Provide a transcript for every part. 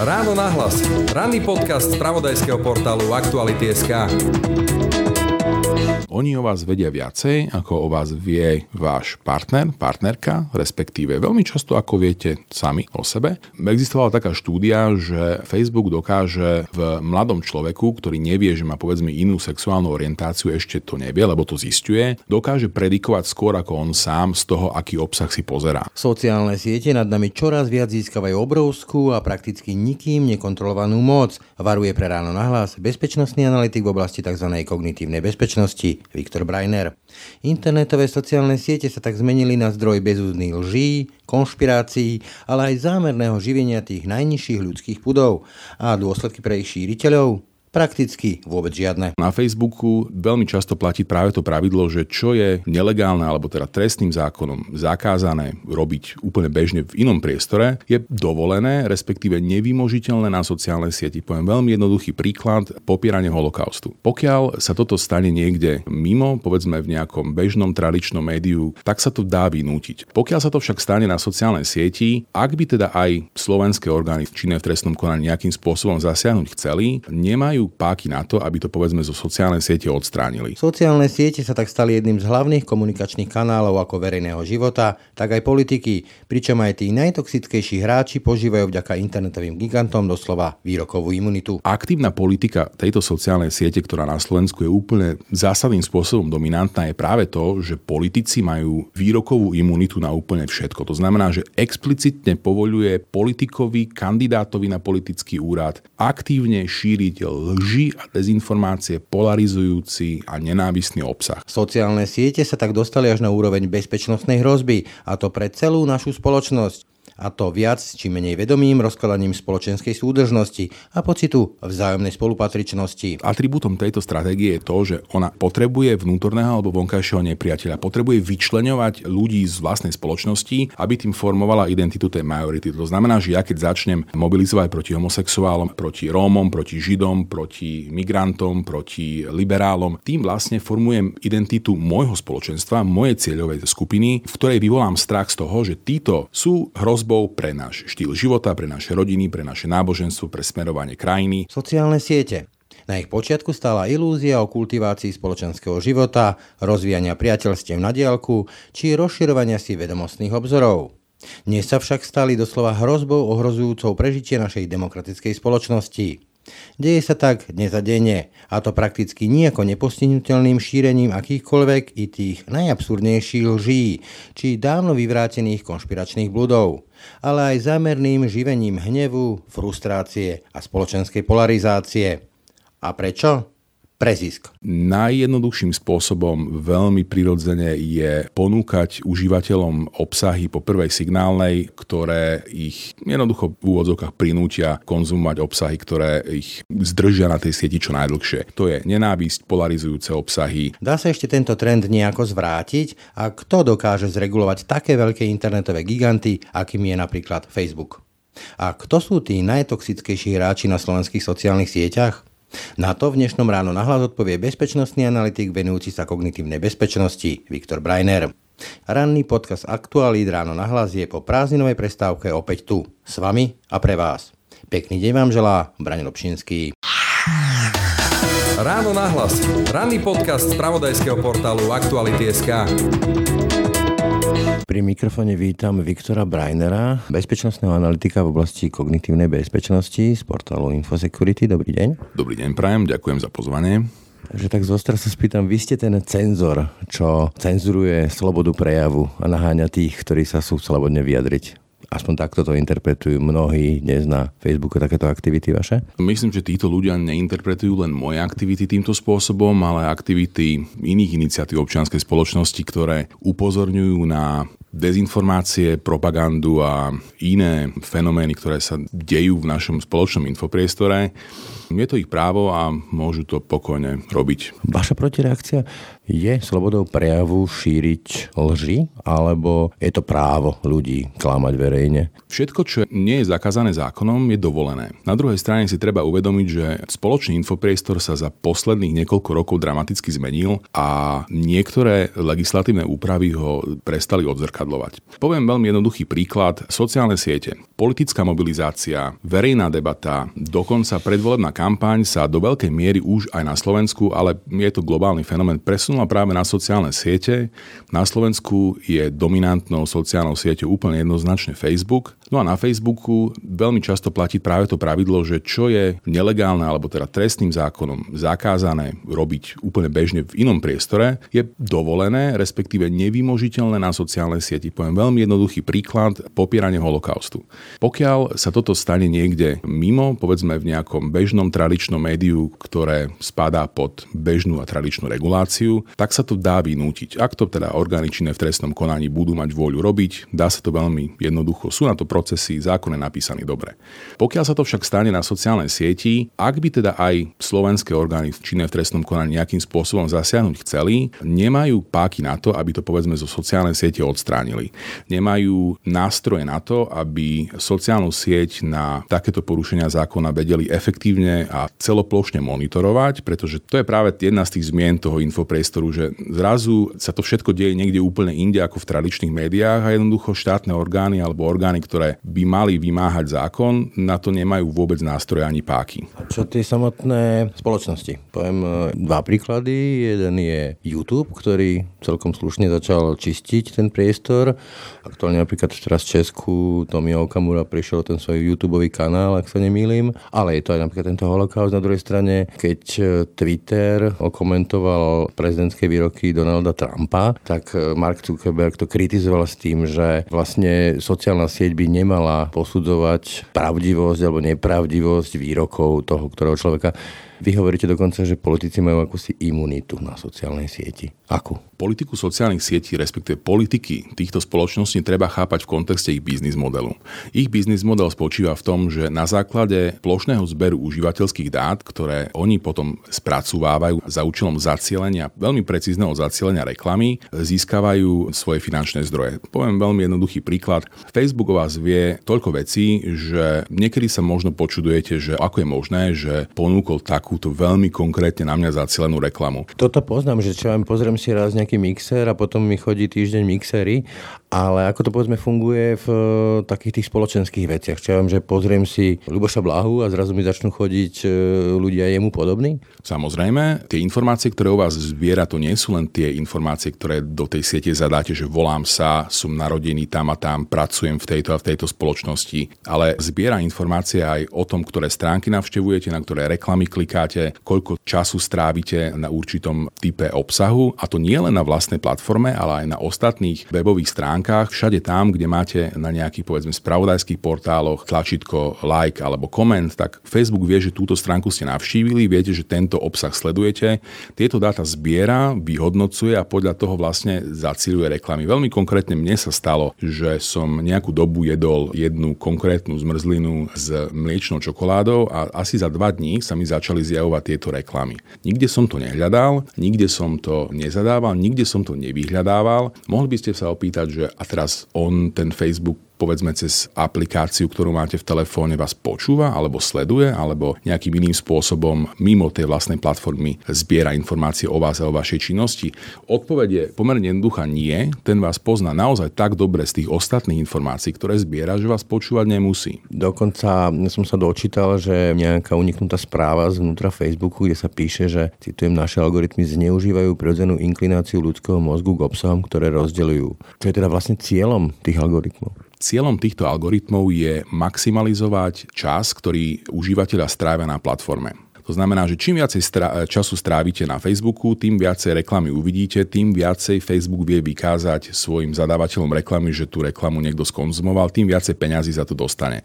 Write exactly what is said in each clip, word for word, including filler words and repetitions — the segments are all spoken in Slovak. Ráno nahlas. Ranný podcast z spravodajského portálu Aktuality bodka es ká. Oni o vás vedia viacej, ako o vás vie váš partner, partnerka, respektíve veľmi často, ako viete sami o sebe. Existovala taká štúdia, že Facebook dokáže v mladom človeku, ktorý nevie, že má povedzme inú sexuálnu orientáciu, ešte to nevie, lebo to zisťuje, dokáže predikovať skôr ako on sám z toho, aký obsah si pozerá. Sociálne siete nad nami čoraz viac získavajú obrovskú a prakticky nikým nekontrolovanú moc, varuje pre Ráno nahlas bezpečnostný analytik v oblasti tzv. Kognitívnej bezpečnosti Viktor Breiner. Internetové sociálne siete sa tak zmenili na zdroj bezúznych lží, konšpirácií, ale aj zámerného živenia tých najnižších ľudských pudov a dôsledky pre ich šíriteľov. Prakticky vôbec žiadne. Na Facebooku veľmi často platí práve to pravidlo, že čo je nelegálne alebo teda trestným zákonom zakázané robiť úplne bežne v inom priestore, je dovolené, respektíve nevymožiteľné na sociálnej sieti. Poviem veľmi jednoduchý príklad, popieranie holokaustu. Pokiaľ sa toto stane niekde mimo, povedzme v nejakom bežnom tradičnom médiu, tak sa to dá vynútiť. Pokiaľ sa to však stane na sociálnej sieti, ak by teda aj slovenské orgány činné v trestnom konaní nejakým spôsobom zasiahnuť chceli, nemajú páky na to, aby to povedzme zo sociálnej siete odstránili. Sociálne siete sa tak stali jedným z hlavných komunikačných kanálov ako verejného života, tak aj politiky, pričom aj tí najtoxickejší hráči požívajú vďaka internetovým gigantom doslova výrokovú imunitu. Aktívna politika tejto sociálnej siete, ktorá na Slovensku je úplne zásadným spôsobom dominantná, je práve to, že politici majú výrokovú imunitu na úplne všetko. To znamená, že explicitne povoľuje politikovi, kandidátovi na politický úrad aktívne šíriť lži a dezinformácie, polarizujúci a nenávistný obsah. Sociálne siete sa tak dostali až na úroveň bezpečnostnej hrozby, a to pre celú našu spoločnosť. A to viac či menej vedomým rozkladaním spoločenskej súdržnosti a pocitu vzájomnej spolupatričnosti. Atribútom tejto stratégie je to, že ona potrebuje vnútorného alebo vonkajšieho nepriateľa. Potrebuje vyčleňovať ľudí z vlastnej spoločnosti, aby tým formovala identitu tej majority. To znamená, že ja keď začnem mobilizovať proti homosexuálom, proti Rómom, proti Židom, proti migrantom, proti liberálom, tým vlastne formujem identitu môjho spoločenstva, mojej cieľovej skupiny, v ktorej vyvolám strach z toho, že títo sú hrozbou pre náš štýl života, pre naše rodiny, pre naše náboženstvo, pre smerovanie krajiny. Sociálne siete. Na ich počiatku stála ilúzia o kultivácii spoločenského života, rozvíjania priateľstiev na diaľku či rozširovania si vedomostných obzorov. Dnes sa však stali doslova hrozbou ohrozujúcou prežitie našej demokratickej spoločnosti. Deje sa tak dnes a denne, a to prakticky nijako nepostihnutelným šírením akýchkoľvek i tých najabsurdnejších lží, či dávno vyvrátených konšpiračných bludov, ale aj zámerným živením hnevu, frustrácie a spoločenskej polarizácie. A prečo? Prezisk. Najjednoduchším spôsobom veľmi prirodzene je ponúkať užívateľom obsahy po prvej signálnej, ktoré ich jednoducho v úvodzovkách prinútia konzumovať obsahy, ktoré ich zdržia na tej sieti čo najdlhšie. To je nenávisť, polarizujúce obsahy. Dá sa ešte tento trend nejako zvrátiť? A kto dokáže zregulovať také veľké internetové giganty, akým je napríklad Facebook? A kto sú tí najtoxickejší hráči na slovenských sociálnych sieťach? Na to v dnešnom Ráno nahlas odpovie bezpečnostný analytik venujúci sa kognitívnej bezpečnosti Viktor Breiner. Ranný podcast Aktualít Ráno nahlas je po prázdninovej prestávke opäť tu, s vami a pre vás. Pekný deň vám želá Braň Robšinský. Ráno nahlas. Ranný podcast z spravodajského portálu Aktuality bodka es ká. Pri mikrofóne vítam Viktora Breinera, bezpečnostného analytika v oblasti kognitívnej bezpečnosti z portálu Infosecurity. Dobrý deň. Dobrý deň, prajem, ďakujem za pozvanie. Takže tak zostra sa spýtam, vy ste ten cenzor, čo cenzuruje slobodu prejavu a naháňa tých, ktorí sa sú slobodne vyjadriť. Aspoň takto to interpretujú mnohí dnes na Facebooku, takéto aktivity vaše? Myslím, že títo ľudia neinterpretujú len moje aktivity týmto spôsobom, ale aktivity iných iniciatív občianskej spoločnosti, ktoré upozorňujú na dezinformácie, propagandu a iné fenomény, ktoré sa dejú v našom spoločnom infopriestore. Je to ich právo a môžu to pokojne robiť. Vaša protireakcia? Je slobodou prejavu šíriť lži, alebo je to právo ľudí klamať verejne? Všetko, čo nie je zakázané zákonom, je dovolené. Na druhej strane si treba uvedomiť, že spoločný infopriestor sa za posledných niekoľko rokov dramaticky zmenil a niektoré legislatívne úpravy ho prestali odzrkadľovať. Poviem veľmi jednoduchý príklad. Sociálne siete, politická mobilizácia, verejná debata, dokonca predvolebná kampaň sa do veľkej miery už aj na Slovensku, ale je to globálny fenomén, presunula práve na sociálne siete. Na Slovensku je dominantnou sociálnou sieťou úplne jednoznačne Facebook. No a na Facebooku veľmi často platí práve to pravidlo, že čo je nelegálne alebo teda trestným zákonom zakázané robiť úplne bežne v inom priestore, je dovolené, respektíve nevymožiteľné na sociálnej sieti. Poviem veľmi jednoduchý príklad, popieranie holokaustu. Pokiaľ sa toto stane niekde mimo, povedzme v nejakom bežnom tradičnom médiu, ktoré spadá pod bežnú a tradičnú reguláciu, tak sa to dá vynútiť. Ak to teda orgány činné v trestnom konaní budú mať vôľu robiť, dá sa to veľmi jednoducho. Sú na to procesy, zákon je napísaný dobre. Pokiaľ sa to však stane na sociálnej sieti, ak by teda aj slovenské orgány činné v trestnom konaní nejakým spôsobom zasiahnuť chceli, nemajú páky na to, aby to povedzme zo sociálnej siete odstránili. Nemajú nástroje na to, aby sociálnu sieť na takéto porušenia zákona vedeli efektívne a celoplošne monitorovať, pretože to je práve jedna z tých zmien toho infopriestoru, že zrazu sa to všetko deje niekde úplne inde ako v tradičných médiách a jednoducho štátne orgány alebo orgány, ktoré by mali vymáhať zákon, na to nemajú vôbec nástroje ani páky. A čo tie samotné spoločnosti? Poviem dva príklady. Jeden je YouTube, ktorý celkom slušne začal čistiť ten priestor. Aktuálne napríklad teraz v Česku Tomio Okamura prišiel ten svoj YouTubeový kanál, ak sa nemýlim. Ale je to aj napríklad tento holokaust. Na druhej strane, keď Twitter okomentoval prezident výroky Donalda Trumpa, tak Mark Zuckerberg to kritizoval s tým, že vlastne sociálna sieť by nemala posudzovať pravdivosť alebo nepravdivosť výrokov toho, ktorého človeka. Vy hovoríte dokonca, že politici majú akúsi imunitu na sociálnej sieti. Akú? Politiku sociálnych sietí, respektíve politiky týchto spoločností treba chápať v kontexte ich biznis modelu. Ich biznis model spočíva v tom, že na základe plošného zberu užívateľských dát, ktoré oni potom spracovávajú za účelom zacielenia, veľmi precízneho zacielenia reklamy, získavajú svoje finančné zdroje. Poviem veľmi jednoduchý príklad. Facebook o vás vie toľko vecí, že niekedy sa možno počudujete, že ako je možné, že ponúkol tak takúto veľmi konkrétne na mňa zacielenú reklamu. Toto poznám, že čo vám pozriem si raz nejaký mixer a potom mi chodí týždeň mixery, ale ako to povedzme funguje v takých tých spoločenských veciach? Čo vám, že pozriem si Ľuboša Blahu a zrazu mi začnú chodiť ľudia jemu podobní? Samozrejme, tie informácie, ktoré u vás zbiera, to nie sú len tie informácie, ktoré do tej siete zadáte, že volám sa, som narodený tam a tam, pracujem v tejto a v tejto spoločnosti, ale zbiera informácie aj o tom, ktoré stránky navštevujete, na ktoré reklamy klikáte, koľko času strávite na určitom type obsahu, a to nie len na vlastnej platforme, ale aj na ostatných webových stránkach, všade tam, kde máte na nejakých povedzme spravodajských portáloch tlačítko like alebo comment, tak Facebook vie, že túto stránku ste navštívili, viete, že tento obsah sledujete, tieto dáta zbiera, vyhodnocuje a podľa toho vlastne zacieluje reklamy. Veľmi konkrétne mne sa stalo, že som nejakú dobu jedol jednu konkrétnu zmrzlinu s mliečnou čokoládou a asi za dva dní sa mi začali zjavovať tieto reklamy. Nikde som to nehľadal, nikde som to nezadával, nikde som to nevyhľadával. Mohli by ste sa opýtať, že a teraz on, ten Facebook, povedzme cez aplikáciu, ktorú máte v telefóne, vás počúva alebo sleduje alebo nejakým iným spôsobom mimo tej vlastnej platformy zbiera informácie o vás a o vašej činnosti. Odpoveď je pomerne jednoduchá, nie. Ten vás pozná naozaj tak dobre z tých ostatných informácií, ktoré zbiera, že vás počúvať nemusí. Dokonca som sa dočítal, že nejaká uniknutá správa zvnútra Facebooku, kde sa píše, že citujem, naše algoritmy zneužívajú prirodzenú inklináciu ľudského mozgu k obsahom, ktoré rozdeľujú. Čo je teda vlastne cieľom tých algoritmov? Cieľom týchto algoritmov je maximalizovať čas, ktorý užívateľa strávia na platforme. To znamená, že čím viacej strá- času strávite na Facebooku, tým viacej reklamy uvidíte, tým viacej Facebook vie vykázať svojim zadávateľom reklamy, že tú reklamu niekto skonzumoval, tým viacej peňazí za to dostane.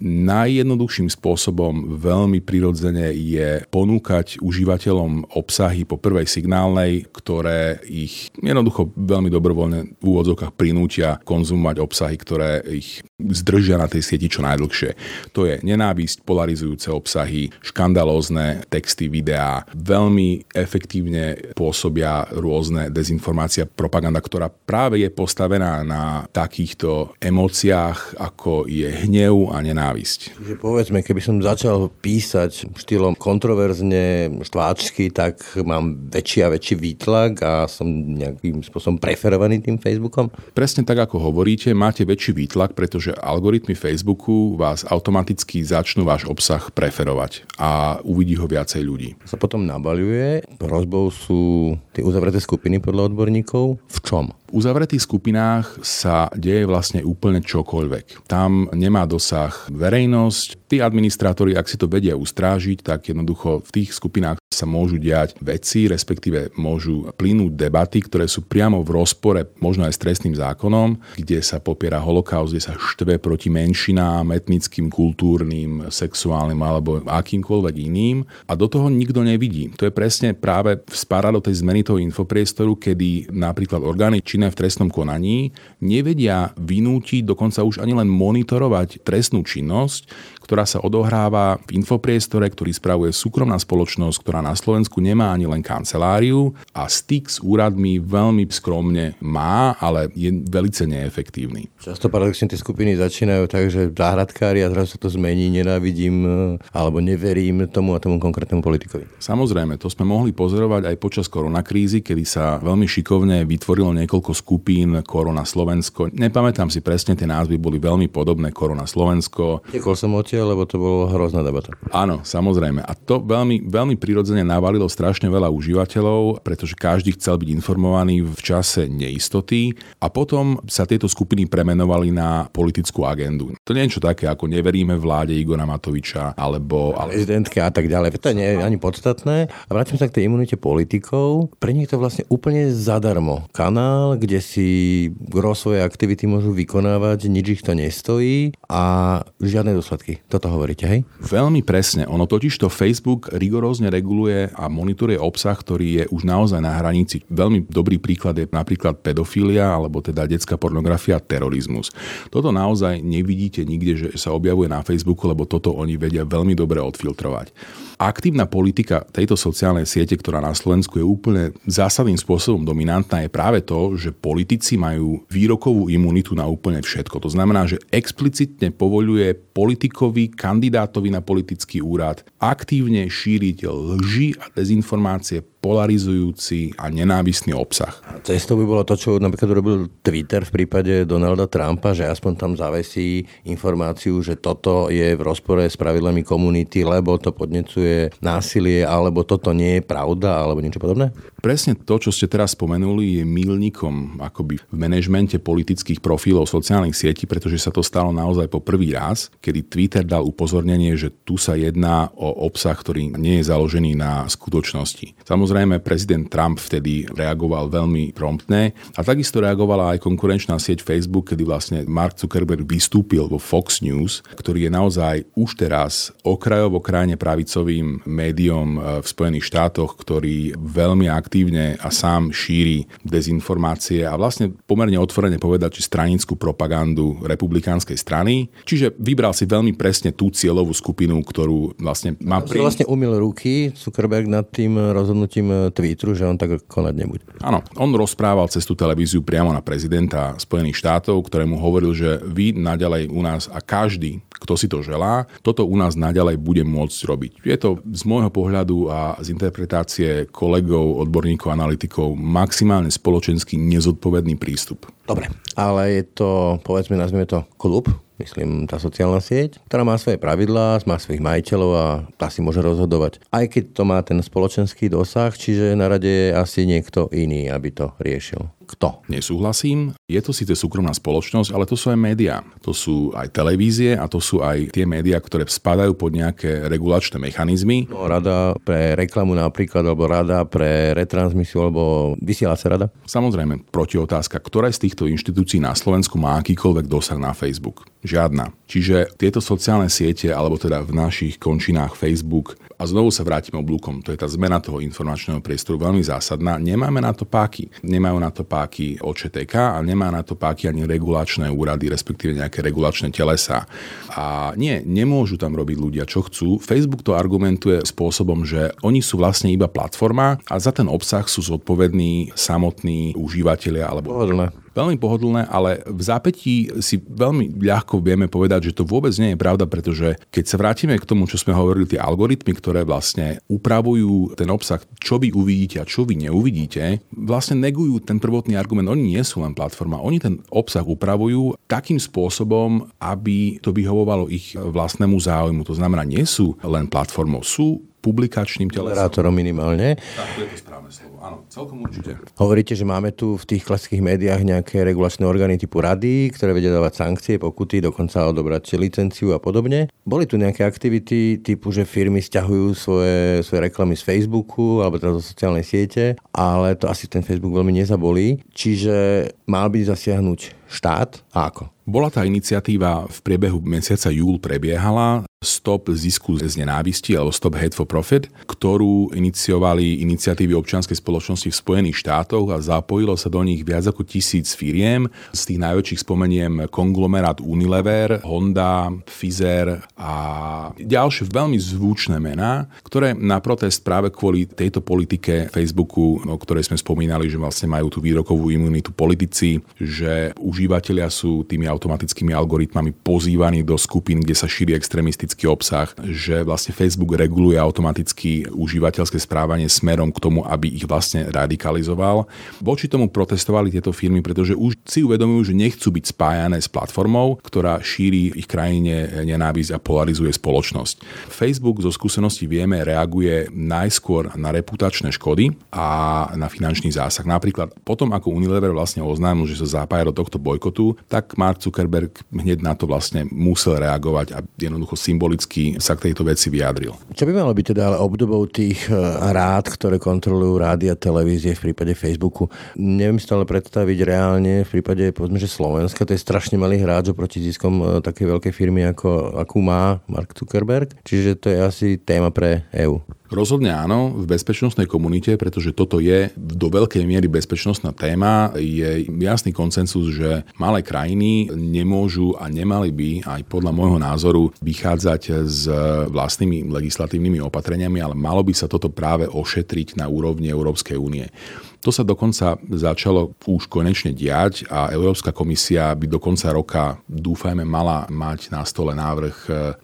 Najjednoduchším spôsobom veľmi prirodzene je ponúkať užívateľom obsahy po prvej signálnej, ktoré ich jednoducho veľmi dobrovoľne v úvodzovkách prinútia konzumovať obsahy, ktoré ich zdržia na tej sieti čo najdlhšie. To je nenávisť, polarizujúce obsahy, škandalózne rôzne texty, videá. Veľmi efektívne pôsobia rôzne dezinformácia, propaganda, ktorá práve je postavená na takýchto emóciách, ako je hnev a nenávisť. Čiže povedzme, keby som začal písať štýlom kontroverzne, štváčsky, tak mám väčší a väčší výtlak a som nejakým spôsobom preferovaný tým Facebookom? Presne tak, ako hovoríte, máte väčší výtlak, pretože algoritmy Facebooku vás automaticky začnú váš obsah preferovať a uvidí ho viacej ľudí. Sa potom nabaľuje. Hrozbou sú tie uzavreté skupiny podľa odborníkov. V čom? V uzavretých skupinách sa deje vlastne úplne čokoľvek. Tam nemá dosah verejnosť. Tí administrátori, ak si to vedia ustrážiť, tak jednoducho v tých skupinách sa môžu diať veci, respektíve môžu plynúť debaty, ktoré sú priamo v rozpore, možno aj s trestným zákonom, kde sa popiera holokaust, kde sa štve proti menšinám, etnickým, kultúrnym, sexuálnym alebo akýmkoľvek iným. A do toho nikto nevidí. To je presne práve spadá do tej zmeny toho infopriestoru, kedy napríklad orgány činné v trestnom konaní nevedia vynútiť, dokonca už ani len monitorovať trestnú činnosť, ktorá sa odohráva v infopriestore, ktorý spravuje súkromná spoločnosť, ktorá na Slovensku nemá ani len kanceláriu a styk s úradmi veľmi skromne má, ale je velice neefektívny. Často paradoxne tie skupiny začínajú tak, že záhradkári a zrazu sa to zmení, nenávidím alebo neverím tomu a tomu konkrétnemu politikovi. Samozrejme, to sme mohli pozorovať aj počas koronakrízy, kedy sa veľmi šikovne vytvorilo niekoľko skupín Korona Slovensko. Nepamätám si presne, tie názvy boli veľmi podobné Korona Slovensko. Lebo to bolo hrozná debata. Áno, samozrejme. A to veľmi, veľmi prirodzene navalilo strašne veľa užívateľov, pretože každý chcel byť informovaný v čase neistoty a potom sa tieto skupiny premenovali na politickú agendu. To nie je niečo také, ako neveríme vláde Igora Matoviča, alebo... prezidentke a tak ďalej. To nie je ani podstatné. A vrátim sa k tej imunite politikov. Pre nich to vlastne úplne zadarmo. Kanál, kde si gro svoje aktivity môžu vykonávať, nič ich to nestojí a žiadne dôsledky. Toto hovoríte, hej? Veľmi presne. Ono totižto Facebook rigorózne reguluje a monitoruje obsah, ktorý je už naozaj na hranici. Veľmi dobrý príklad je napríklad pedofilia, alebo teda detská pornografia, terorizmus. Toto naozaj nevidíte nikde, že sa objavuje na Facebooku, lebo toto oni vedia veľmi dobre odfiltrovať. Aktívna politika tejto sociálnej siete, ktorá na Slovensku je úplne zásadným spôsobom dominantná, je práve to, že politici majú výrokovú imunitu na úplne všetko. To znamená, že explicitne povoľuje politikovi, kandidátovi na politický úrad aktívne šíriť lži a dezinformácie, polarizujúci a nenávistný obsah. A cesto by bolo to, čo napríklad robil Twitter v prípade Donalda Trumpa, že aspoň tam zavesí informáciu, že toto je v rozpore s pravidlami komunity, lebo to podnecuje násilie, alebo toto nie je pravda, alebo niečo podobné? Presne to, čo ste teraz spomenuli, je míľnikom akoby v manažmente politických profilov sociálnych sietí, pretože sa to stalo naozaj po prvý raz, kedy Twitter dal upozornenie, že tu sa jedná o obsah, ktorý nie je založený na skutočnosti. Samozrejme, Samozrejme, prezident Trump vtedy reagoval veľmi promptne a takisto reagovala aj konkurenčná sieť Facebook, kedy vlastne Mark Zuckerberg vystúpil vo Fox News, ktorý je naozaj už teraz okrajovo krajne pravicovým médiom v Spojených štátoch, ktorý veľmi aktívne a sám šíri dezinformácie a vlastne pomerne otvorene povedať, či stranickú propagandu republikánskej strany. Čiže vybral si veľmi presne tú cieľovú skupinu, ktorú vlastne má pri... Vlastne umyl ruky Zuckerberg nad tým rozhodnutím Twitteru, že on tak konať nebude. Áno, on rozprával cez tú televíziu priamo na prezidenta Spojených štátov, ktorému hovoril, že vy naďalej u nás a každý, kto si to želá, toto u nás naďalej bude môcť robiť. Je to z môjho pohľadu a z interpretácie kolegov, odborníkov, analytikov maximálne spoločensky nezodpovedný prístup. Dobre, ale je to, povedzme, nazvime to klub, myslím, tá sociálna sieť, ktorá má svoje pravidlá, má svojich majiteľov a tá si môže rozhodovať. Aj keď to má ten spoločenský dosah, čiže na rade je asi niekto iný, aby to riešil. Kto? Nesúhlasím. Je to síce súkromná spoločnosť, ale to sú aj médiá. To sú aj televízie a to sú aj tie médiá, ktoré spadajú pod nejaké regulačné mechanizmy. No, rada pre reklamu napríklad, alebo rada pre retransmisiu, alebo vysielacia rada? Samozrejme, protiotázka, ktorá z týchto inštitúcií na Slovensku má akýkoľvek dosah na Facebook? Žiadna. Čiže tieto sociálne siete, alebo teda v našich končinách Facebook, a znovu sa vrátime oblúkom, to je tá zmena toho informačného priestoru veľmi zásadná. Nemáme na to páky. Nemajú na to páky O Č T K a nemá na to páky ani regulačné úrady, respektíve nejaké regulačné telesá. A nie, nemôžu tam robiť ľudia, čo chcú. Facebook to argumentuje spôsobom, že oni sú vlastne iba platforma a za ten obsah sú zodpovední samotní užívateľia alebo... Pohodlné. Veľmi pohodlné, ale v zápätí si veľmi ľahko vieme povedať, že to vôbec nie je pravda, pretože keď sa vrátime k tomu, čo sme hovorili, tie algoritmy, ktoré vlastne upravujú ten obsah, čo vy uvidíte a čo vy neuvidíte, vlastne negujú ten prvotný argument. Oni nie sú len platforma, oni ten obsah upravujú takým spôsobom, aby to vyhovovalo ich vlastnému záujmu. To znamená, nie sú len platformou, sú publikačným telesom. Moderátorom minimálne. Tak, to je to správne slovo. Áno, celkom určite. Hovoríte, že máme tu v tých klasických médiách nejaké regulačné orgány typu rady, ktoré vedia dávať sankcie, pokuty, dokonca odobrať licenciu a podobne. Boli tu nejaké aktivity typu, že firmy sťahujú svoje, svoje reklamy z Facebooku alebo teda zo sociálnej siete, ale to asi ten Facebook veľmi nezabolí. Čiže mal byť zasiahnuť štát a ako? Bola tá iniciatíva v priebehu mesiaca júl prebiehala Stop zisku z nenávisti alebo Stop Hate for Profit, ktorú iniciovali iniciatívy občianskej spoločnosti v Spojených štátoch a zapojilo sa do nich viac ako tisíc firiem. Z tých najväčších spomeniem konglomerát Unilever, Honda, Pfizer a ďalšie veľmi zvučné mená, ktoré na protest práve kvôli tejto politike Facebooku, o ktorej sme spomínali, že vlastne majú tú výrokovú imunitu politici, že užívateľia sú tými automatickými algoritmami pozývaní do skupín, kde sa šíri extrémistický obsah, že vlastne Facebook reguluje automaticky užívateľské správanie smerom k tomu, aby ich vlastne radikalizoval. Voči tomu protestovali tieto firmy, pretože už si uvedomujú, že nechcú byť spájané s platformou, ktorá šíri ich krajine nenávisť a polarizuje spoločnosť. Facebook zo skúseností vieme reaguje najskôr na reputačné škody a na finančný zásah. Napríklad potom, ako Unilever vlastne oznámil, že sa zapája do tohto bojkotu, tak Mark Zuckerberg hneď na to vlastne musel reagovať a jednoducho symbolicky sa k tejto veci vyjadril. Čo by malo byť teda ale obdobou tých rád, ktoré kontrolujú rádia, televízie v prípade Facebooku? Neviem si to ale predstaviť reálne v prípade, povedzme, že Slovenska, to je strašne malý hráč proti ziskom takej veľkej firmy, ako, akú má Mark Zuckerberg. Čiže to je asi téma pre E U. Rozhodne áno, v bezpečnostnej komunite, pretože toto je do veľkej miery bezpečnostná téma. Je jasný konsenzus, že malé krajiny nemôžu a nemali by, aj podľa môjho názoru, vychádzať s vlastnými legislatívnymi opatreniami, ale malo by sa toto práve ošetriť na úrovni Európskej únie. To sa dokonca začalo už konečne diať a Európska komisia by do konca roka, dúfajme, mala mať na stole návrh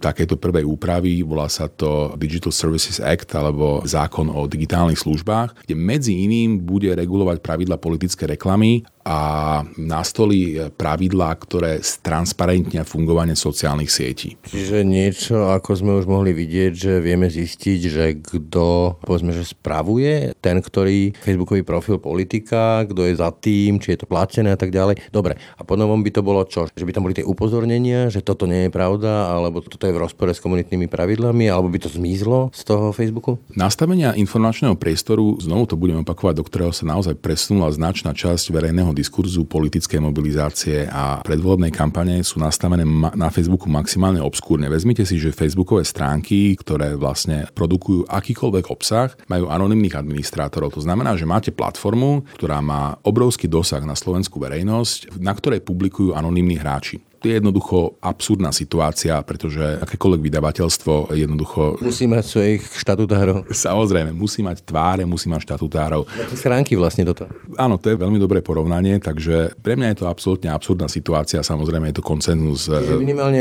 takéto prvej úpravy. Volá sa to Digital Services Act alebo zákon o digitálnych službách, kde medzi iným bude regulovať pravidla politické reklamy a nastolí pravidlá, ktoré stransparentnia fungovanie sociálnych sietí. Čiže niečo, ako sme už mohli vidieť, že vieme zistiť, že kto, povedzme, že spravuje ten, ktorý facebookový profil politika, kto je za tým, či je to platené a tak ďalej. Dobre, a po novom by to bolo čo? Že by tam boli tie upozornenia, že toto nie je pravda, alebo toto je v rozpore s komunitnými pravidlami, alebo by to zmizlo z toho Facebooku? Nastavenia informačného priestoru, znovu to budem opakovať, do ktorého sa naozaj presunula značná časť verejného diskurzu, politickej mobilizácie a predvolebnej kampane sú nastavené ma- na Facebooku maximálne obskúrne. Vezmite si, že facebookové stránky, ktoré vlastne produkujú akýkoľvek obsah, majú anonymných administrátorov. To znamená, že máte platformu, ktorá má obrovský dosah na slovenskú verejnosť, na ktorej publikujú anonymní hráči. To je jednoducho absurdná situácia, pretože akékoľvek vydavateľstvo jednoducho... Musí mať svojich štatutárov. Samozrejme, musí mať tváre, musí mať štatutárov. Schránky vlastne toto. Áno, to je veľmi dobré porovnanie, takže pre mňa je to absolútne absurdná situácia, samozrejme je to konsenzus. Čiže minimálne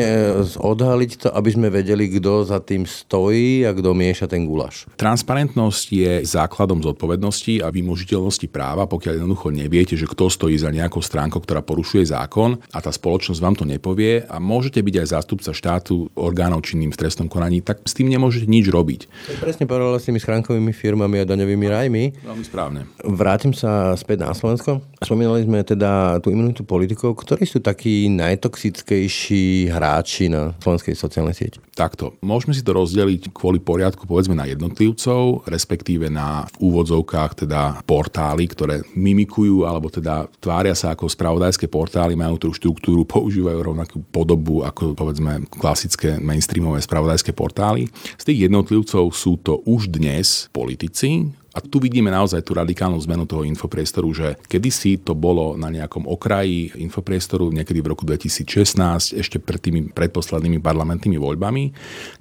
odhaliť to, aby sme vedeli, kto za tým stojí a kto mieša ten guláš. Transparentnosť je základom zodpovednosti a vymožiteľnosti práva, pokiaľ jednoducho neviete, že kto stojí za nejakou stránkou, ktorá porušuje zákon a tá spoločnosť vám to nepovie a môžete byť aj zástupca štátu, orgánov činným v trestnom konaní, tak s tým nemôžete nič robiť. To presne paralel s tými schránkovými firmami a daňovými rajmi. Veľmi správne. Vrátim sa späť na Slovensko. Spomínali sme teda tú imunitu politikov, ktorí sú takí najtoxickejší hráči na slovenskej sociálnej sieti. Takto. Môžeme si to rozdeliť kvôli poriadku povedzme na jednotlivcov, respektíve na v úvodzovkách teda portály, ktoré mimikujú alebo teda tvária sa ako spravodajské portály, majú tú štruktúru, používajú rovnakú podobu ako povedzme klasické mainstreamové spravodajské portály. Z tých jednotlivcov sú to už dnes politici. A tu vidíme naozaj tú radikálnu zmenu toho infopriestoru, že kedysi to bolo na nejakom okraji infopriestoru, niekedy v roku dvetisícšestnásť, ešte pred tými predposlednými parlamentnými voľbami,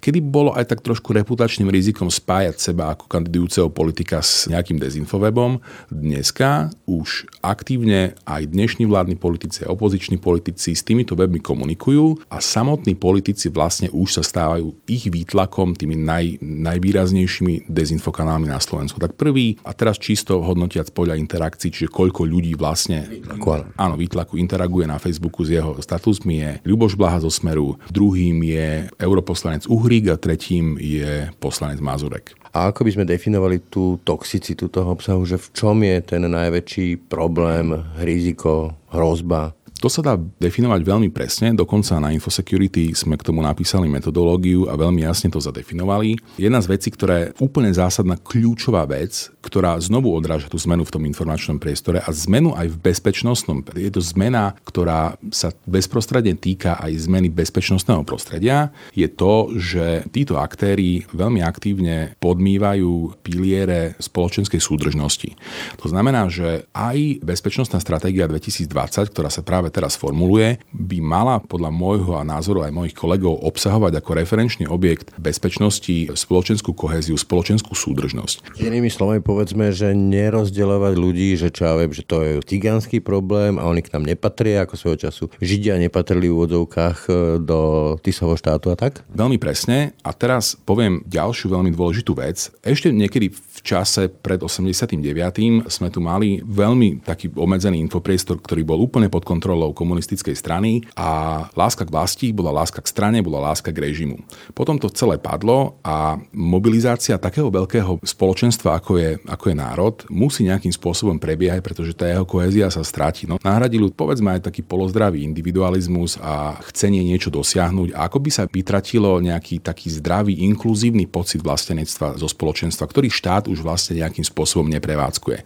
kedy bolo aj tak trošku reputačným rizikom spájať seba ako kandidujúceho politika s nejakým dezinfowebom. Dneska už aktívne aj dnešní vládni politici, opoziční politici s týmito webmi komunikujú a samotní politici vlastne už sa stávajú ich výtlakom tými naj, najvýraznejšími dezinfokanálmi na Slovensku. Tak prvý, a teraz čisto hodnotiac podľa interakcií, čiže koľko ľudí vlastne výtlaku. Áno, výtlaku interaguje na Facebooku s jeho statusmi, je Ľuboš Blaha zo Smeru, druhým je europoslanec Uhrík a tretím je poslanec Mazurek. A ako by sme definovali tú toxicitu toho obsahu, že v čom je ten najväčší problém, riziko, hrozba? To sa dá definovať veľmi presne, dokonca na Infosecurity sme k tomu napísali metodológiu a veľmi jasne to zadefinovali. Jedna z vecí, ktorá je úplne zásadná, kľúčová vec, ktorá znovu odráža tú zmenu v tom informačnom priestore a zmenu aj v bezpečnostnom. Je to zmena, ktorá sa bezprostredne týka aj zmeny bezpečnostného prostredia. Je to, že títo aktéri veľmi aktívne podmývajú piliere spoločenskej súdržnosti. To znamená, že aj bezpečnostná stratégia dvetisícdvadsať, ktorá sa práve teraz formuluje, by mala podľa môjho a názoru aj mojich kolegov obsahovať ako referenčný objekt bezpečnosti, spoločenskú kohéziu, spoločenskú súdržnosť. Inými slovami povedzme, že nerozdeľovať ľudí, že čo ja viem, že to je giganský problém a oni k nám nepatria, ako svojho času Židia nepatrili v úvodzovkách do Tisovo štátu a tak? Veľmi presne. A teraz poviem ďalšiu veľmi dôležitú vec. Ešte niekedy v čase pred osemdesiatdeväť sme tu mali veľmi taký obmedzený infopriestor, ktorý bol úplne pod kontrolou komunistickej strany a láska k vlasti bola láska k strane, bola láska k režimu. Potom to celé padlo a mobilizácia takého veľkého spoločenstva, ako je, ako je národ, musí nejakým spôsobom prebiehať, pretože tá jeho kohézia sa stráti. No, nahradili povedzme aj taký polozdravý individualizmus a chcenie niečo dosiahnuť a ako by sa vytratilo nejaký taký zdravý, inkluzívny pocit vlastenectva zo spoločenstva, ktorý štát už vlastne nejakým spôsobom neprevádzkuje.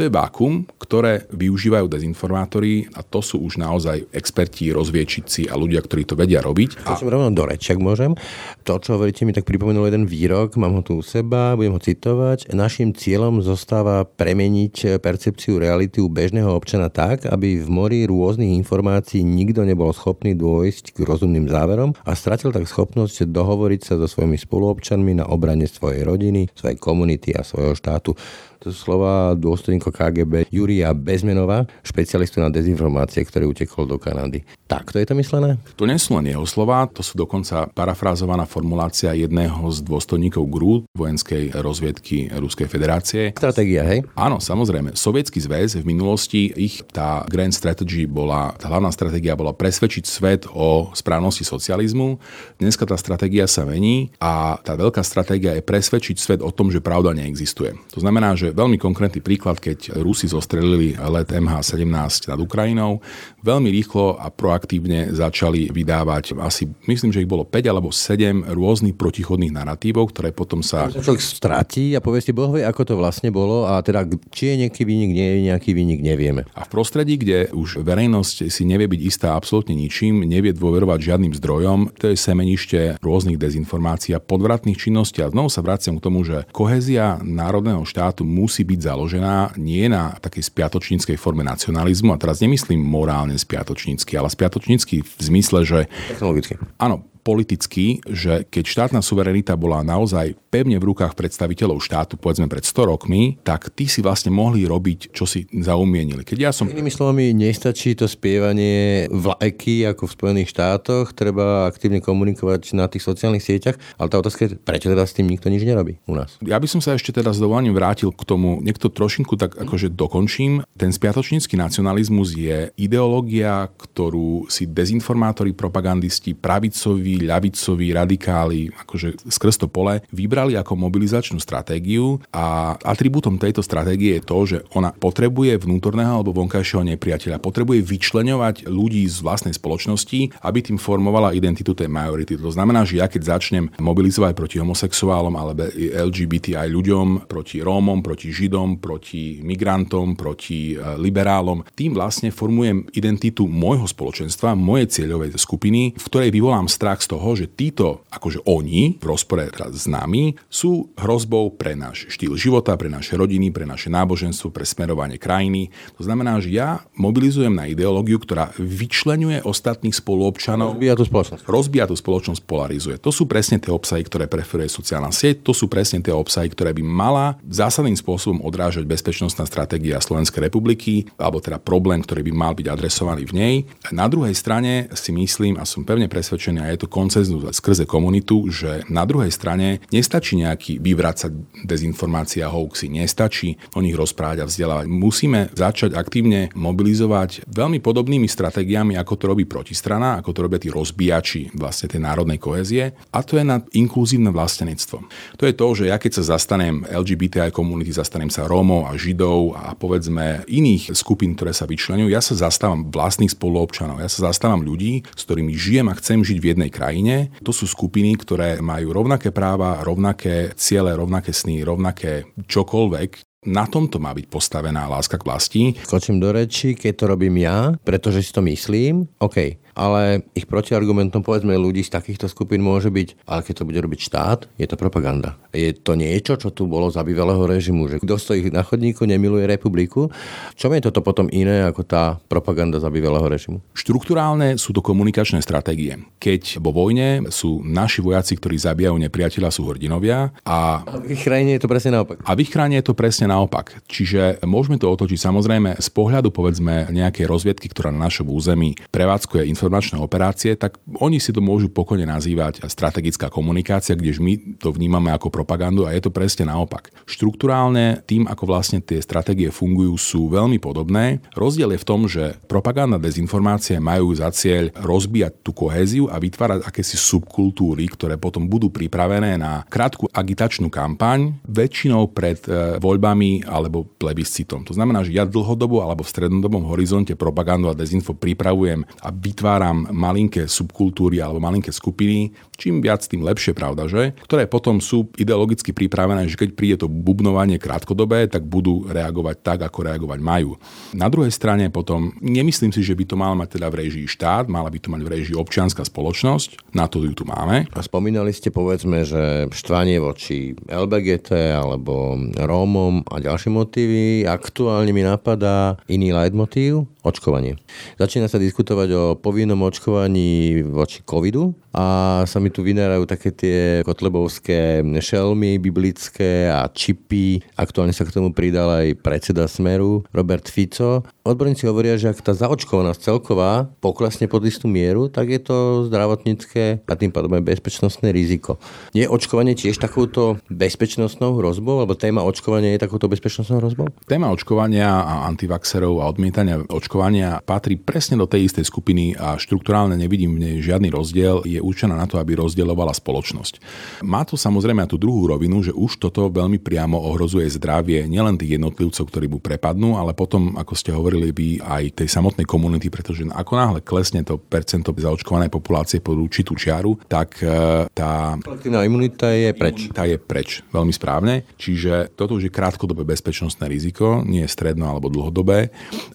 To je vákum, ktoré využívajú dezinformátori a to sú už naozaj experti, rozviečici a ľudia, ktorí to vedia robiť. A... To som rovno do reči, ak môžem. To, čo hovoríte, mi tak pripomenul jeden výrok, mám ho tu u seba, budem ho citovať. Naším cieľom zostáva premeniť percepciu reality u bežného občana tak, aby v mori rôznych informácií nikto nebol schopný dôjsť k rozumným záverom a stratil tak schopnosť dohovoriť sa so svojimi spoluobčanmi na obrane svojej rodiny, svojej komunity a svojho štátu. To sú slova dôstojníka ká gé bé Júria Bezmenova, špecialistu na dezinformácie, ktorý utekol do Kanady. Takto je to myslené? To nie sú len jeho slova, to sú dokonca parafrázovaná formulácia jedného z dôstojníkov gé er ú, vojenskej rozviedky Ruskej federácie. Stratégia, hej? Áno, samozrejme. Sovietský zväz v minulosti, ich tá grand strategy bola, tá hlavná stratégia bola presvedčiť svet o správnosti socializmu. Dneska tá stratégia sa mení a tá veľká stratégia je presvedčiť svet o tom, že pravda neexistuje. To znamená, že veľmi konkrétny príklad, keď Rusi zostrelili let em há sedemnásť nad Ukrajinou, veľmi rýchlo a proaktívne začali vydávať asi, myslím, že ich bolo päť alebo sedem rôznych protichodných narratívov, ktoré potom sa... Človek stratí a povie si, bohvie, ako to vlastne bolo a teda či je nejaký výnik, nie je nejaký výnik, nevieme. A v prostredí, kde už verejnosť si nevie byť istá absolútne ničím, nevie dôverovať žiadnym zdrojom, to je semenište rôznych dezinformácií a podvratných činností. A znovu sa vraciam k tomu, že kohézia národného štátu musí byť založená nie na takej spiatočníckej forme nacionalizmu, a teraz nemyslím morálne spiatočnícky, ale spiatočnícky v zmysle, že... Technologicky. Áno, politicky, že keď štátna suverenita bola naozaj pevne v rukách predstaviteľov štátu, povedzme pred sto rokmi, tak tí si vlastne mohli robiť, čo si zaumienili. Keď ja som... Inými slovami, nestačí to spievanie vlajky ako v Spojených štátoch, treba aktívne komunikovať na tých sociálnych sieťach, ale tá otázka je, prečo teda s tým nikto nič nerobí u nás? Ja by som sa ešte teda s dovolením vrátil k tomu, niekto trošinku tak akože dokončím. Ten spiatočnícky nacionalizmus je ideológia, ktorú si dezinformátori, propagandisti, pravicoví konzervatívi, ľavicovi, radikáli, akože skrz to pole, vybrali ako mobilizačnú stratégiu a atribútom tejto stratégie je to, že ona potrebuje vnútorného alebo vonkajšieho nepriateľa. Potrebuje vyčleňovať ľudí z vlastnej spoločnosti, aby tým formovala identitu tej majority. To znamená, že ja keď začnem mobilizovať proti homosexuálom alebo el gé bé té í ľuďom, proti Rómom, proti Židom, proti migrantom, proti liberálom, tým vlastne formujem identitu môjho spoločenstva, mojej cieľovej skupiny, v ktorej vyvolám strach z toho, že títo, akože oni, v rozpore s nami, sú hrozbou pre náš štýl života, pre naše rodiny, pre naše náboženstvo, pre smerovanie krajiny. To znamená, že ja mobilizujem na ideológiu, ktorá vyčleňuje ostatných spoluobčanov. Rozbíja tú spoločnosť. Rozbíja tú spoločnosť, polarizuje. To sú presne tie obsahy, ktoré preferuje sociálna sieť, to sú presne tie obsahy, ktoré by mala zásadným spôsobom odrážať bezpečnostná stratégia Slovenskej republiky, alebo teda problém, ktorý by mal byť adresovaný v nej. Na druhej strane si myslím, a som pevne presvedčený, a je to konsenzus skrze komunitu, že na druhej strane nestačí nejaký vyvracať dezinformácia, hoaxy, nestačí o nich rozprávať a vzdelávať. Musíme začať aktívne mobilizovať veľmi podobnými stratégiami, ako to robí protistrana, ako to robia tí rozbíjači vlastne tej národnej kohézie, a to je na inkluzívne vlastenectvo. To je to, že ja keď sa zastanem el gé bé té í komunity, zastanem sa Rómov a Židov a povedzme iných skupín, ktoré sa vyčleňujú, ja sa zastávam vlastných spoluobčanov, ja sa zastávam ľudí, s ktorými žijem a chcem žiť v jednej krajine. To sú skupiny, ktoré majú rovnaké práva, rovnaké ciele, rovnaké sny, rovnaké čokoľvek. Na tomto má byť postavená láska k vlasti. Skočím do reči, keď to robím ja, pretože si to myslím, OK. Ale ich protiargumentom, povedzme, ľudí z takýchto skupín môže byť, ale keď to bude robiť štát, je to propaganda. Je to niečo, čo tu bolo za bývalého režimu, že kto stojí na chodníku, nemiluje republiku. Čo je toto potom iné ako tá propaganda za bývalého režimu? Štrukturálne sú to komunikačné stratégie. Keď vo vojne sú naši vojaci, ktorí zabíjajú nepriateľa, sú hrdinovia a, a v ich krajine je to presne naopak. A v ich krajine je to presne naopak. Čiže môžeme to otočiť samozrejme z pohľadu, povedzme, nejakej rozviedky, ktorá na našom území prevádzkuje informácie, informačné operácie, tak oni si to môžu pokojne nazývať strategická komunikácia, kdež my to vnímame ako propagandu a je to presne naopak. Štrukturálne tým, ako vlastne tie stratégie fungujú, sú veľmi podobné. Rozdiel je v tom, že propaganda a dezinformácie majú za cieľ rozbíjať tú kohéziu a vytvárať akési subkultúry, ktoré potom budú pripravené na krátku agitačnú kampaň, väčšinou pred voľbami alebo plebiscitom. To znamená, že ja dlhodobo alebo v strednodobom horizonte propagandu a dezinfo pripravujem a vytváram malinké subkultúry alebo malinké skupiny, čím viac, tým lepšie, pravda, že? Ktoré potom sú ideologicky pripravené, že keď príde to bubnovanie krátkodobé, tak budú reagovať tak, ako reagovať majú. Na druhej strane potom, nemyslím si, že by to mal mať teda v réžii štát, mala by to mať v réžii občianska spoločnosť, na to ju tu máme. A spomínali ste, povedzme, že štvanie voči el bé gé té alebo Rómom a ďalšie motívy, aktuálne mi napadá iný leitmotív, očkovanie. Začína sa diskutovať o povinnom očkovaní voči covidu a sa mi tu vynárajú také tie kotlebovské šelmy biblické a čipy. Aktuálne sa k tomu pridal aj predseda Smeru Robert Fico. Odborníci hovoria, že ak tá zaočkovanosť celková poklesne pod istú mieru, tak je to zdravotnícke a tým pádom aj bezpečnostné riziko. Nie je očkovanie tiež takouto bezpečnostnou hrozbou, alebo téma očkovania je takouto bezpečnostnou hrozbou? Téma očkovania a antivaxerov a odmietania očkovania patrí presne do tej istej skupiny a štrukturálne nevidím v nej žiadny rozdiel, je určená na to, aby rozdielovala spoločnosť. Má to samozrejme aj tú druhú rovinu, že už toto veľmi priamo ohrozuje zdravie nielen tých jednotlivcov, ktorí mu prepadnú, ale potom, ako ste hovorili by, aj tej samotnej komunity, pretože ako náhle klesne to percento zaočkovanej populácie pod určitú čiaru, tak tá kolektívna imunita je preč. Tá je preč, veľmi správne. Čiže toto už je krátkodobé bezpečnostné riziko, nie je stredno alebo dlhodobé,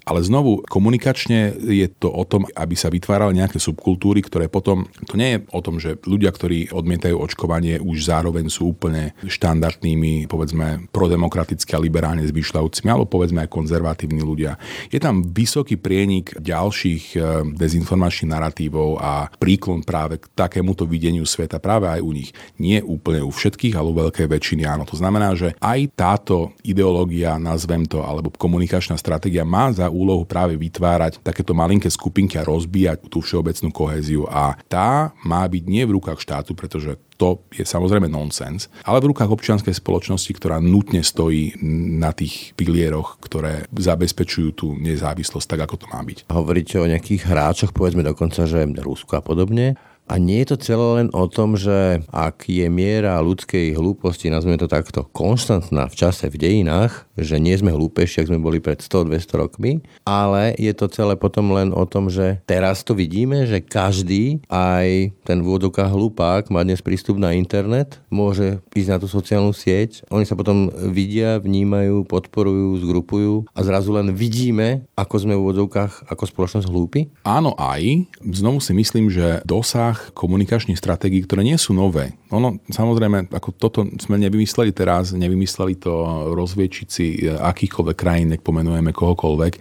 ale znovu komunikačne je to o tom, aby sa vytvárali nejaké subkultúry, ktoré potom, to nie je o tom, že ľudia, ktorí odmietajú očkovanie, už zároveň sú úplne štandardnými, povedzme, prodemokraticky a liberálne zmyšľajúcimi, alebo povedzme aj konzervatívni ľudia. Je tam vysoký prienik ďalších dezinformačných naratívov a príklon práve k takémuto videniu sveta práve aj u nich. Nie úplne u všetkých, ale u veľkej väčšiny áno. To znamená, že aj táto ideológia, nazvem to, alebo komunikačná stratégia má za úlohu práve vytvárať takéto malinké skupinky a rozbíjať tú všeobecnú kohéziu a tá má byť nie v rukách štátu, pretože to je samozrejme nonsens, ale v rukách občianskej spoločnosti, ktorá nutne stojí na tých pilieroch, ktoré zabezpečujú tú nezávislosť tak, ako to má byť. Hovoríte o nejakých hráčoch, povedzme dokonca, že Rusko a podobne. A nie je to celé len o tom, že ak je miera ľudskej hlúposti, nazvime to takto, konštantná v čase, v dejinách, že nie sme hlúpejší, ak sme boli pred sto dvesto rokmi, ale je to celé potom len o tom, že teraz to vidíme, že každý, aj ten v úvodzovkách hlupák, má dnes prístup na internet, môže ísť na tú sociálnu sieť, oni sa potom vidia, vnímajú, podporujú, zgrupujú a zrazu len vidíme, ako sme v úvodzovkách ako spoločnosť hlúpi? Áno, aj. Znovu si myslím, že dosah komunikačných stratégií, ktoré nie sú nové. Ono, samozrejme, ako toto sme nevymysleli teraz, nevymysleli to rozviečici akýchkoľvek krajín, nech pomenujeme kohokoľvek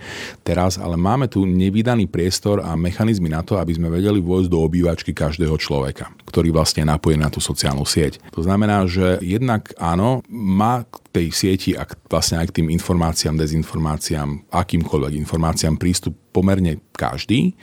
teraz, ale máme tu nevydaný priestor a mechanizmy na to, aby sme vedeli vojsť do obývačky každého človeka, ktorý vlastne je napojený na tú sociálnu sieť. To znamená, že jednak áno, má tej sieti a vlastne aj k tým informáciám, dezinformáciám, akýmkoľvek informáciám prístup pomerne každý.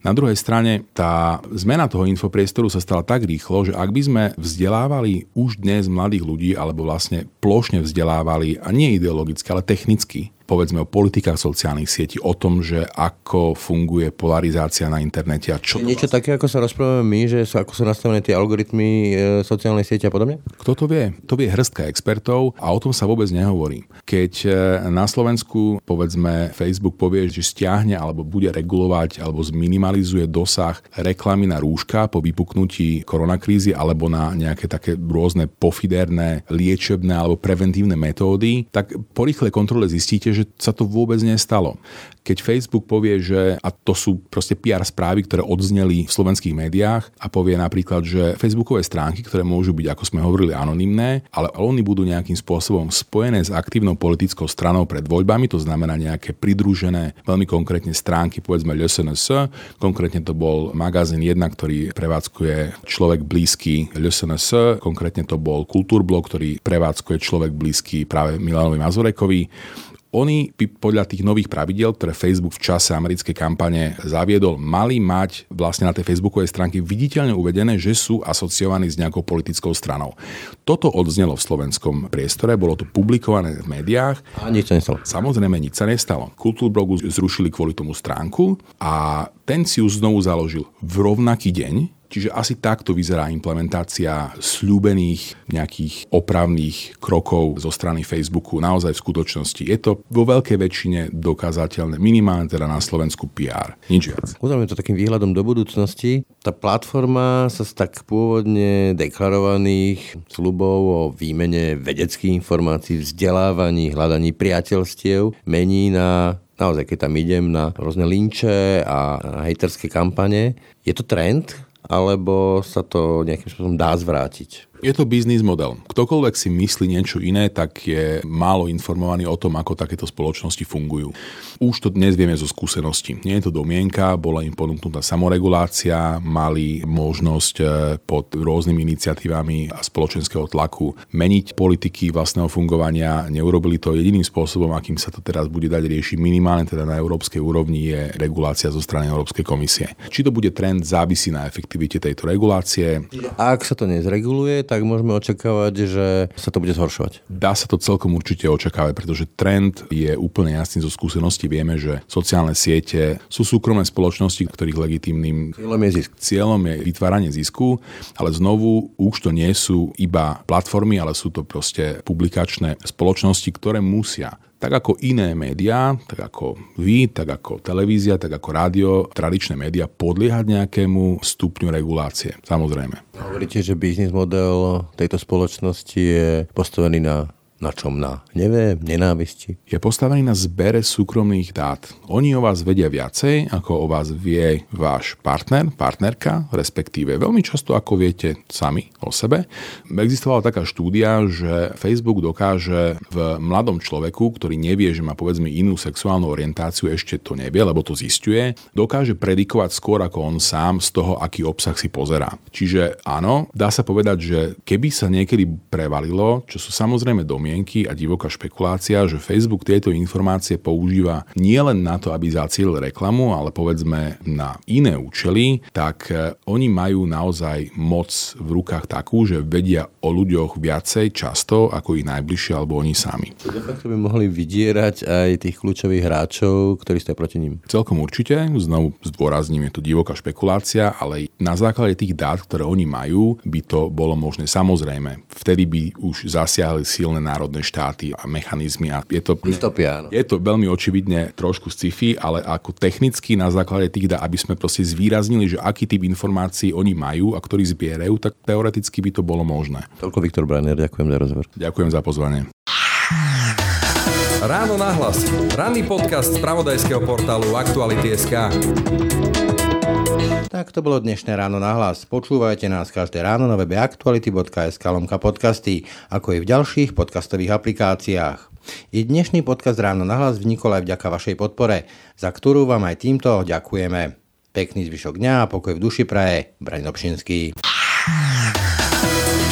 Na druhej strane, tá zmena toho infopriestoru sa stala tak rýchlo, že ak by sme vzdelávali už dnes mladých ľudí, alebo vlastne plošne vzdelávali, a nie ideologicky, ale technicky, povedzme o politikách sociálnych sietí, o tom, že ako funguje polarizácia na internete a čo to niečo vlastne také, ako sa rozprávame my, že sú, ako sú nastavené tie algoritmy e, sociálnej siete a podobne? Kto to vie? To vie hŕstka expertov a o tom sa vôbec nehovorí. Keď na Slovensku, povedzme, Facebook povie, že stiahne alebo bude regulovať alebo zminimalizuje dosah reklamy na rúška po vypuknutí koronakrízy alebo na nejaké také rôzne pofiderné, liečebné alebo preventívne metódy, tak po rýchlej kontrole zistíte, že že sa to vôbec nestalo. Keď Facebook povie, že, a to sú proste pé er správy, ktoré odzneli v slovenských médiách, a povie napríklad, že facebookové stránky, ktoré môžu byť, ako sme hovorili, anonymné, ale oni budú nejakým spôsobom spojené s aktívnou politickou stranou pred voľbami, to znamená nejaké pridružené, veľmi konkrétne stránky, povedzme el es en es, konkrétne to bol magazín jedna, ktorý prevádzkuje človek blízky el es en es, konkrétne to bol Kultúrblok, ktorý prevádzkuje človek blízky práve Milanovi Mazurekovi. Oni by podľa tých nových pravidiel, ktoré Facebook v čase americkej kampane zaviedol, mali mať vlastne na tej facebookovej stránke viditeľne uvedené, že sú asociovaní s nejakou politickou stranou. Toto odznelo v slovenskom priestore, bolo to publikované v médiách. A nič sa nestalo. Samozrejme, nič sa nestalo. Kultúrblogu zrušili kvôli tomu stránku a ten si ju znovu založil v rovnaký deň. Čiže asi takto vyzerá implementácia sľúbených nejakých opravných krokov zo strany Facebooku. Naozaj v skutočnosti je to vo veľkej väčšine dokázateľné, minimálne teda na Slovensku pé er. Nič viac. Uzavrieme to takým výhľadom do budúcnosti. Tá platforma sa z tak pôvodne deklarovaných sľubov o výmene vedeckých informácií, vzdelávaní, hľadaní priateľstiev mení na, naozaj keď tam idem, na rôzne linče a hejterské kampane. Je to trend? Alebo sa to nejakým spôsobom dá zvrátiť? Je to biznis model. Ktokoľvek si myslí niečo iné, tak je málo informovaný o tom, ako takéto spoločnosti fungujú. Už to dnes vieme zo skúsenosti. Nie je to domienka, bola im ponúknutá samoregulácia, mali možnosť pod rôznymi iniciatívami a spoločenského tlaku meniť politiky vlastného fungovania. Neurobili to jediným spôsobom, akým sa to teraz bude dať riešiť minimálne teda na európskej úrovni, je regulácia zo strany Európskej komisie. Či to bude trend, závisí na efektivite tejto regulácie. Ak sa to nezreguluje, tak môžeme očakávať, že sa to bude zhoršovať. Dá sa to celkom určite očakávať, pretože trend je úplne jasný. Zo skúsenosti vieme, že sociálne siete sú súkromné spoločnosti, ktorých legitímnym cieľom je zisk. Cieľom je vytváranie zisku, ale znovu už to nie sú iba platformy, ale sú to proste publikačné spoločnosti, ktoré musia tak ako iné médiá, tak ako vy, tak ako televízia, tak ako rádio, tradičné médiá podliehať nejakému stupňu regulácie. Samozrejme. Hovoríte, že biznis model tejto spoločnosti je postavený na na čom? Na neviem, nenávisti. Je postavený na zbere súkromných dát. Oni o vás vedia viacej, ako o vás vie váš partner, partnerka, respektíve veľmi často, ako viete sami o sebe. Existovala taká štúdia, že Facebook dokáže v mladom človeku, ktorý nevie, že má povedzme inú sexuálnu orientáciu, ešte to nevie, lebo to zisťuje, dokáže predikovať skôr ako on sám z toho, aký obsah si pozerá. Čiže áno, dá sa povedať, že keby sa niekedy prevalilo, čo sú samozrejme domie, mienky a divoká špekulácia, že Facebook tieto informácie používa nielen na to, aby zacielil reklamu, ale povedzme na iné účely, tak oni majú naozaj moc v rukách takú, že vedia o ľuďoch viacej často ako ich najbližšie alebo oni sami. De facto by mohli vydierať aj tých kľúčových hráčov, ktorí stojí proti ním. Celkom určite, znovu zdôrazním, je to divoká špekulácia, ale na základe tých dát, ktoré oni majú, by to bolo možné. Samozrejme, vtedy by už zasiahli silné národné štáty a mechanizmy. A je to, Dystopia, je to veľmi očividne trošku sci-fi, ale ako technicky na základe tých dát, aby sme proste zvýraznili, že aký typ informácií oni majú a ktorí zbierajú, tak teoreticky by to bolo možné. Toľko Viktor Brainer, ďakujem za rozhovor. Ďakujem za pozvanie. Ráno nahlas. Ranný podcast z spravodajského portálu Aktuality bodka es ká. Tak to bolo dnešné Ráno nahlas. Počúvajte nás každé ráno na webe aktuality bodka es ká lomka podcasty, ako i v ďalších podcastových aplikáciách. I dnešný podcast Ráno nahlas vnikol aj vďaka vašej podpore, za ktorú vám aj týmto ďakujeme. Pekný zvyšok dňa a pokoj v duši praje Braň Dobšinský.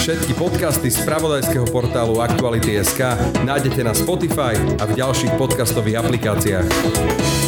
Všetky podcasty z spravodajského portálu Aktuality bodka es ká nájdete na Spotify a v ďalších podcastových aplikáciách.